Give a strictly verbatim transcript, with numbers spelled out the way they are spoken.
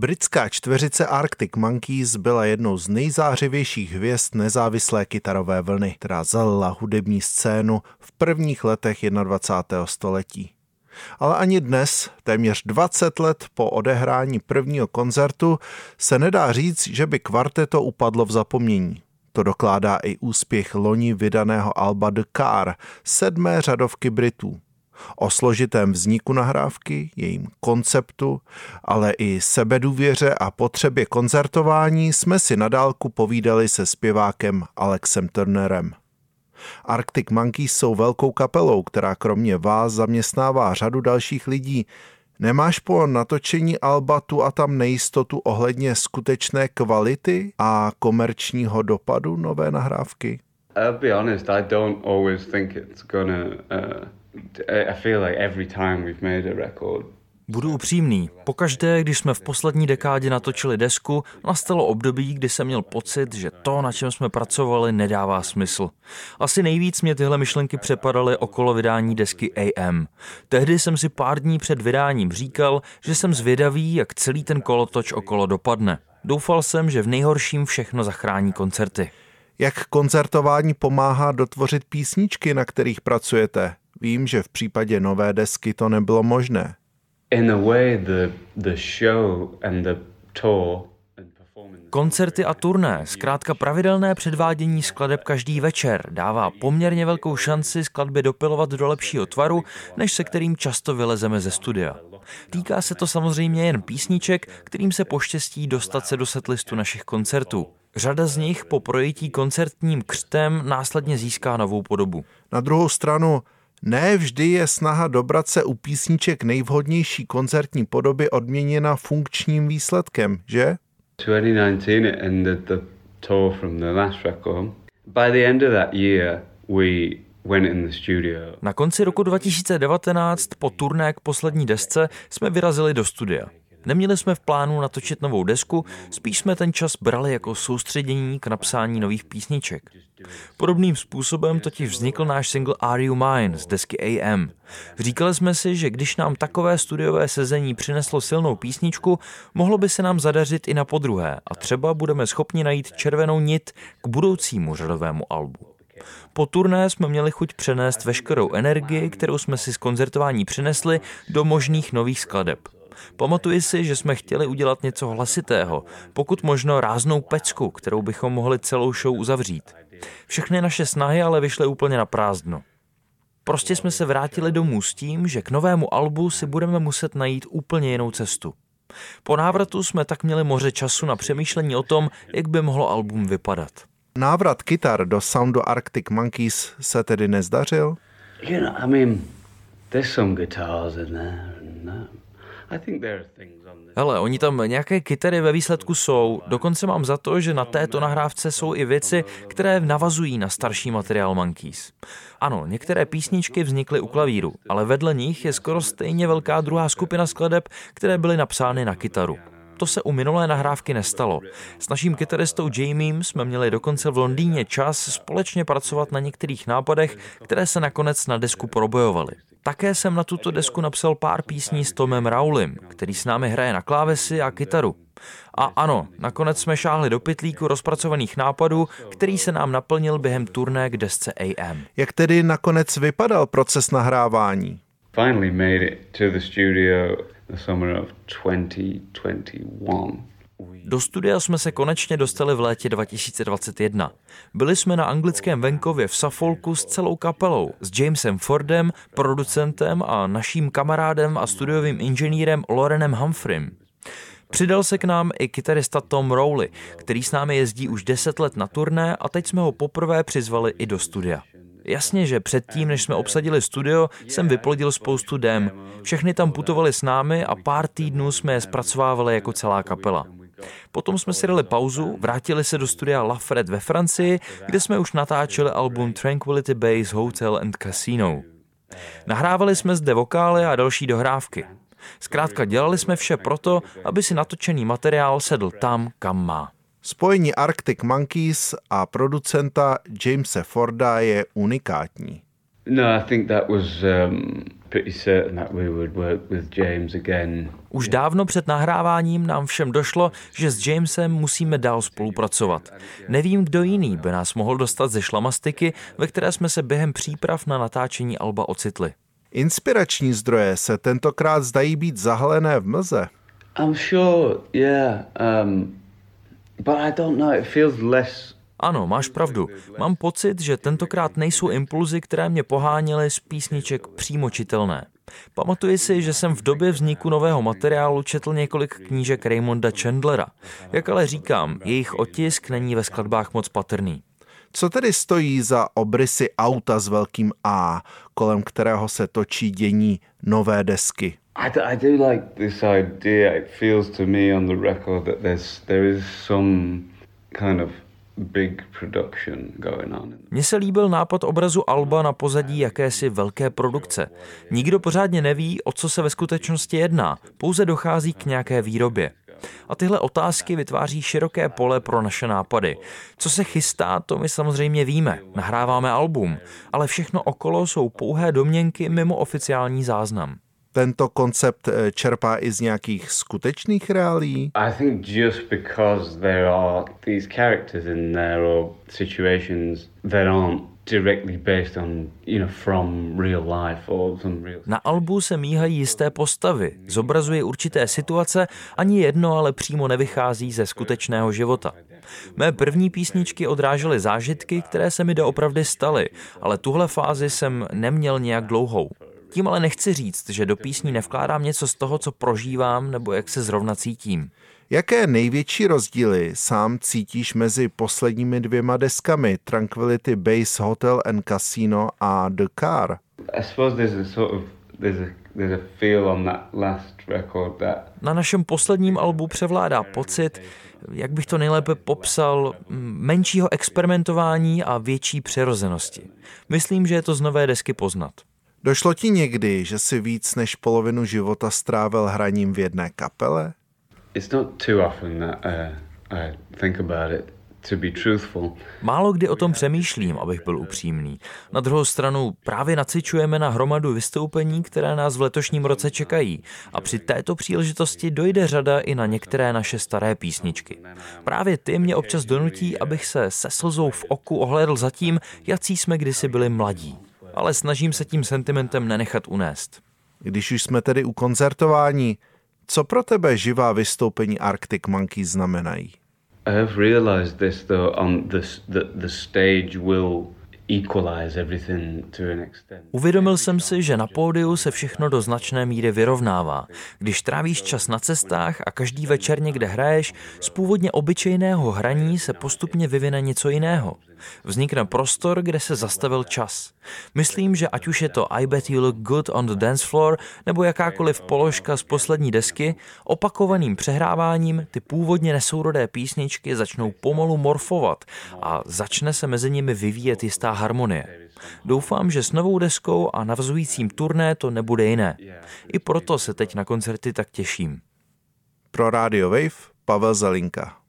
Britská čtveřice Arctic Monkeys byla jednou z nejzářivějších hvězd nezávislé kytarové vlny, která zalila hudební scénu v prvních letech dvacátého prvního století. Ale ani dnes, téměř dvacet let po odehrání prvního koncertu, se nedá říct, že by kvarteto upadlo v zapomnění. To dokládá i úspěch loni vydaného alba The Car, sedmé řadovky Britů. O složitém vzniku nahrávky, jejím konceptu, ale i sebedůvěře a potřebě koncertování jsme si na dálku povídali se zpěvákem Alexem Turnerem. Arctic Monkeys jsou velkou kapelou, která kromě vás zaměstnává řadu dalších lidí. Nemáš po natočení alba tu a tam nejistotu ohledně skutečné kvality a komerčního dopadu nové nahrávky? I'll be honest, I don't always think it's gonna, uh... I feel like every time we've made a record. Budu upřímný. Pokaždé, když jsme v poslední dekádě natočili desku, nastalo období, kdy jsem měl pocit, že to, na čem jsme pracovali, nedává smysl. Asi nejvíc mě tyhle myšlenky přepadaly okolo vydání desky A M. Tehdy jsem si pár dní před vydáním říkal, že jsem zvědavý, jak celý ten kolotoč okolo dopadne. Doufal jsem, že v nejhorším všechno zachrání koncerty. Jak koncertování pomáhá dotvořit písničky, na kterých pracujete? Vím, že v případě nové desky to nebylo možné. Koncerty a turné, zkrátka pravidelné předvádění skladeb každý večer, dává poměrně velkou šanci skladby dopilovat do lepšího tvaru, než se kterým často vylezeme ze studia. Týká se to samozřejmě jen písniček, kterým se poštěstí dostat se do setlistu našich koncertů. Řada z nich po projetí koncertním křtem následně získá novou podobu. Na druhou stranu, ne vždy je snaha dobrat se u písniček nejvhodnější koncertní podoby odměněna funkčním výsledkem, že? Na konci roku dva tisíce devatenáct po turné k poslední desce jsme vyrazili do studia. Neměli jsme v plánu natočit novou desku, spíš jsme ten čas brali jako soustředění k napsání nových písniček. Podobným způsobem totiž vznikl náš single Are You Mine z desky A M. Říkali jsme si, že když nám takové studiové sezení přineslo silnou písničku, mohlo by se nám zadařit i na podruhé a třeba budeme schopni najít červenou nit k budoucímu řadovému albu. Po turné jsme měli chuť přenést veškerou energii, kterou jsme si z koncertování přinesli, do možných nových skladeb. Pamatuji si, že jsme chtěli udělat něco hlasitého, pokud možno ráznou pecku, kterou bychom mohli celou show uzavřít. Všechny naše snahy ale vyšly úplně na prázdno. Prostě jsme se vrátili domů s tím, že k novému albu si budeme muset najít úplně jinou cestu. Po návratu jsme tak měli moře času na přemýšlení o tom, jak by mohlo album vypadat. Návrat kytar do soundu Arctic Monkeys se tedy nezdařil? You know, I mean, there's some guitars in there and that. Hele, oni tam nějaké kytary ve výsledku jsou, dokonce mám za to, že na této nahrávce jsou i věci, které navazují na starší materiál Monkeys. Ano, některé písničky vznikly u klavíru, ale vedle nich je skoro stejně velká druhá skupina skladeb, které byly napsány na kytaru. To se u minulé nahrávky nestalo. S naším kytaristou Jamiem jsme měli dokonce v Londýně čas společně pracovat na některých nápadech, které se nakonec na desku probojovaly. Také jsem na tuto desku napsal pár písní s Tomem Rowlem, který s námi hraje na klávesi a kytaru. A ano, nakonec jsme šáhli do pytlíku rozpracovaných nápadů, který se nám naplnil během turné k desce A M. Jak tedy nakonec vypadal proces nahrávání? Finally made it to the studio the summer of twenty twenty-one. Do studia jsme se konečně dostali v létě dva tisíce dvacet jedna. Byli jsme na anglickém venkově v Suffolku s celou kapelou, s Jamesem Fordem, producentem a naším kamarádem a studiovým inženýrem Lorenem Humphrym. Přidal se k nám i kytarista Tom Rowley, který s námi jezdí už deset let na turné a teď jsme ho poprvé přizvali i do studia. Jasně, že předtím, než jsme obsadili studio, jsem vyplodil spoustu dem. Všechny tam putovali s námi a pár týdnů jsme je zpracovávali jako celá kapela. Potom jsme si dali pauzu, vrátili se do studia Lafret ve Francii, kde jsme už natáčeli album Tranquility Base Hotel and Casino. Nahrávali jsme zde vokály a další dohrávky. Zkrátka dělali jsme vše proto, aby si natočený materiál sedl tam, kam má. Spojení Arctic Monkeys a producenta Jamese Forda je unikátní. No, I think that was um, Už dávno před nahráváním nám všem došlo, že s Jamesem musíme dál spolupracovat. Nevím, kdo jiný by nás mohl dostat ze šlamastiky, ve které jsme se během příprav na natáčení alba ocitli. Inspirační zdroje se tentokrát zdají být zahalené v mlze. I'm sure, yeah, um, but I don't know, it feels less... Ano, máš pravdu. Mám pocit, že tentokrát nejsou impulzy, které mě poháněly z písniček přímo čitelné. Pamatuji si, že jsem v době vzniku nového materiálu četl několik knížek Raymonda Chandlera. Jak ale říkám, jejich otisk není ve skladbách moc patrný. Co tedy stojí za obrysy auta s velkým A, kolem kterého se točí dění nové desky? I do, I do like this idea. It feels to me on the record that there's, there is some kind of big production going on. Mně se líbil nápad obrazu alba na pozadí jakési velké produkce. Nikdo pořádně neví, o co se ve skutečnosti jedná, pouze dochází k nějaké výrobě. A tyhle otázky vytváří široké pole pro naše nápady. Co se chystá, to my samozřejmě víme, nahráváme album, ale všechno okolo jsou pouhé domněnky mimo oficiální záznam. Tento koncept čerpá i z nějakých skutečných reálií. I think just because there are these characters in there or situations that aren't directly based on, you know, from real life or some real... Na albu se míhají jisté postavy, zobrazuje určité situace, ani jedno ale přímo nevychází ze skutečného života. Mé první písničky odrážely zážitky, které se mi doopravdy staly, ale tuhle fázi jsem neměl nějak dlouhou. Tím ale nechci říct, že do písní nevkládám něco z toho, co prožívám nebo jak se zrovna cítím. Jaké největší rozdíly sám cítíš mezi posledními dvěma deskami Tranquility Base Hotel and Casino a The Car? Na našem posledním albu převládá pocit, jak bych to nejlépe popsal, menšího experimentování a větší přirozenosti. Myslím, že je to z nové desky poznat. Došlo ti někdy, že si víc než polovinu života strávil hraním v jedné kapele? Málo kdy o tom přemýšlím, abych byl upřímný. Na druhou stranu právě nacičujeme na hromadu vystoupení, které nás v letošním roce čekají, a při této příležitosti dojde řada i na některé naše staré písničky. Právě ty mě občas donutí, abych se se slzou v oku ohlédl za tím, jací jsme kdysi byli mladí. Ale snažím se tím sentimentem nenechat unést. Když už jsme tedy u koncertování, co pro tebe živá vystoupení Arctic Monkeys znamenají? I have realized this though on this the stage will equalize everything to an extent. Uvědomil jsem si, že na pódiu se všechno do značné míry vyrovnává. Když trávíš čas na cestách a každý večer někde hraješ, z původně obyčejného hraní se postupně vyvine něco jiného. Vznikne prostor, kde se zastavil čas. Myslím, že ať už je to I bet you look good on the dance floor nebo jakákoliv položka z poslední desky, opakovaným přehráváním ty původně nesourodé písničky začnou pomalu morfovat a začne se mezi nimi vyvíjet jistá harmonie. Doufám, že s novou deskou a navazujícím turné to nebude jiné. I proto se teď na koncerty tak těším. Pro Radio Wave Pavel Zelinka.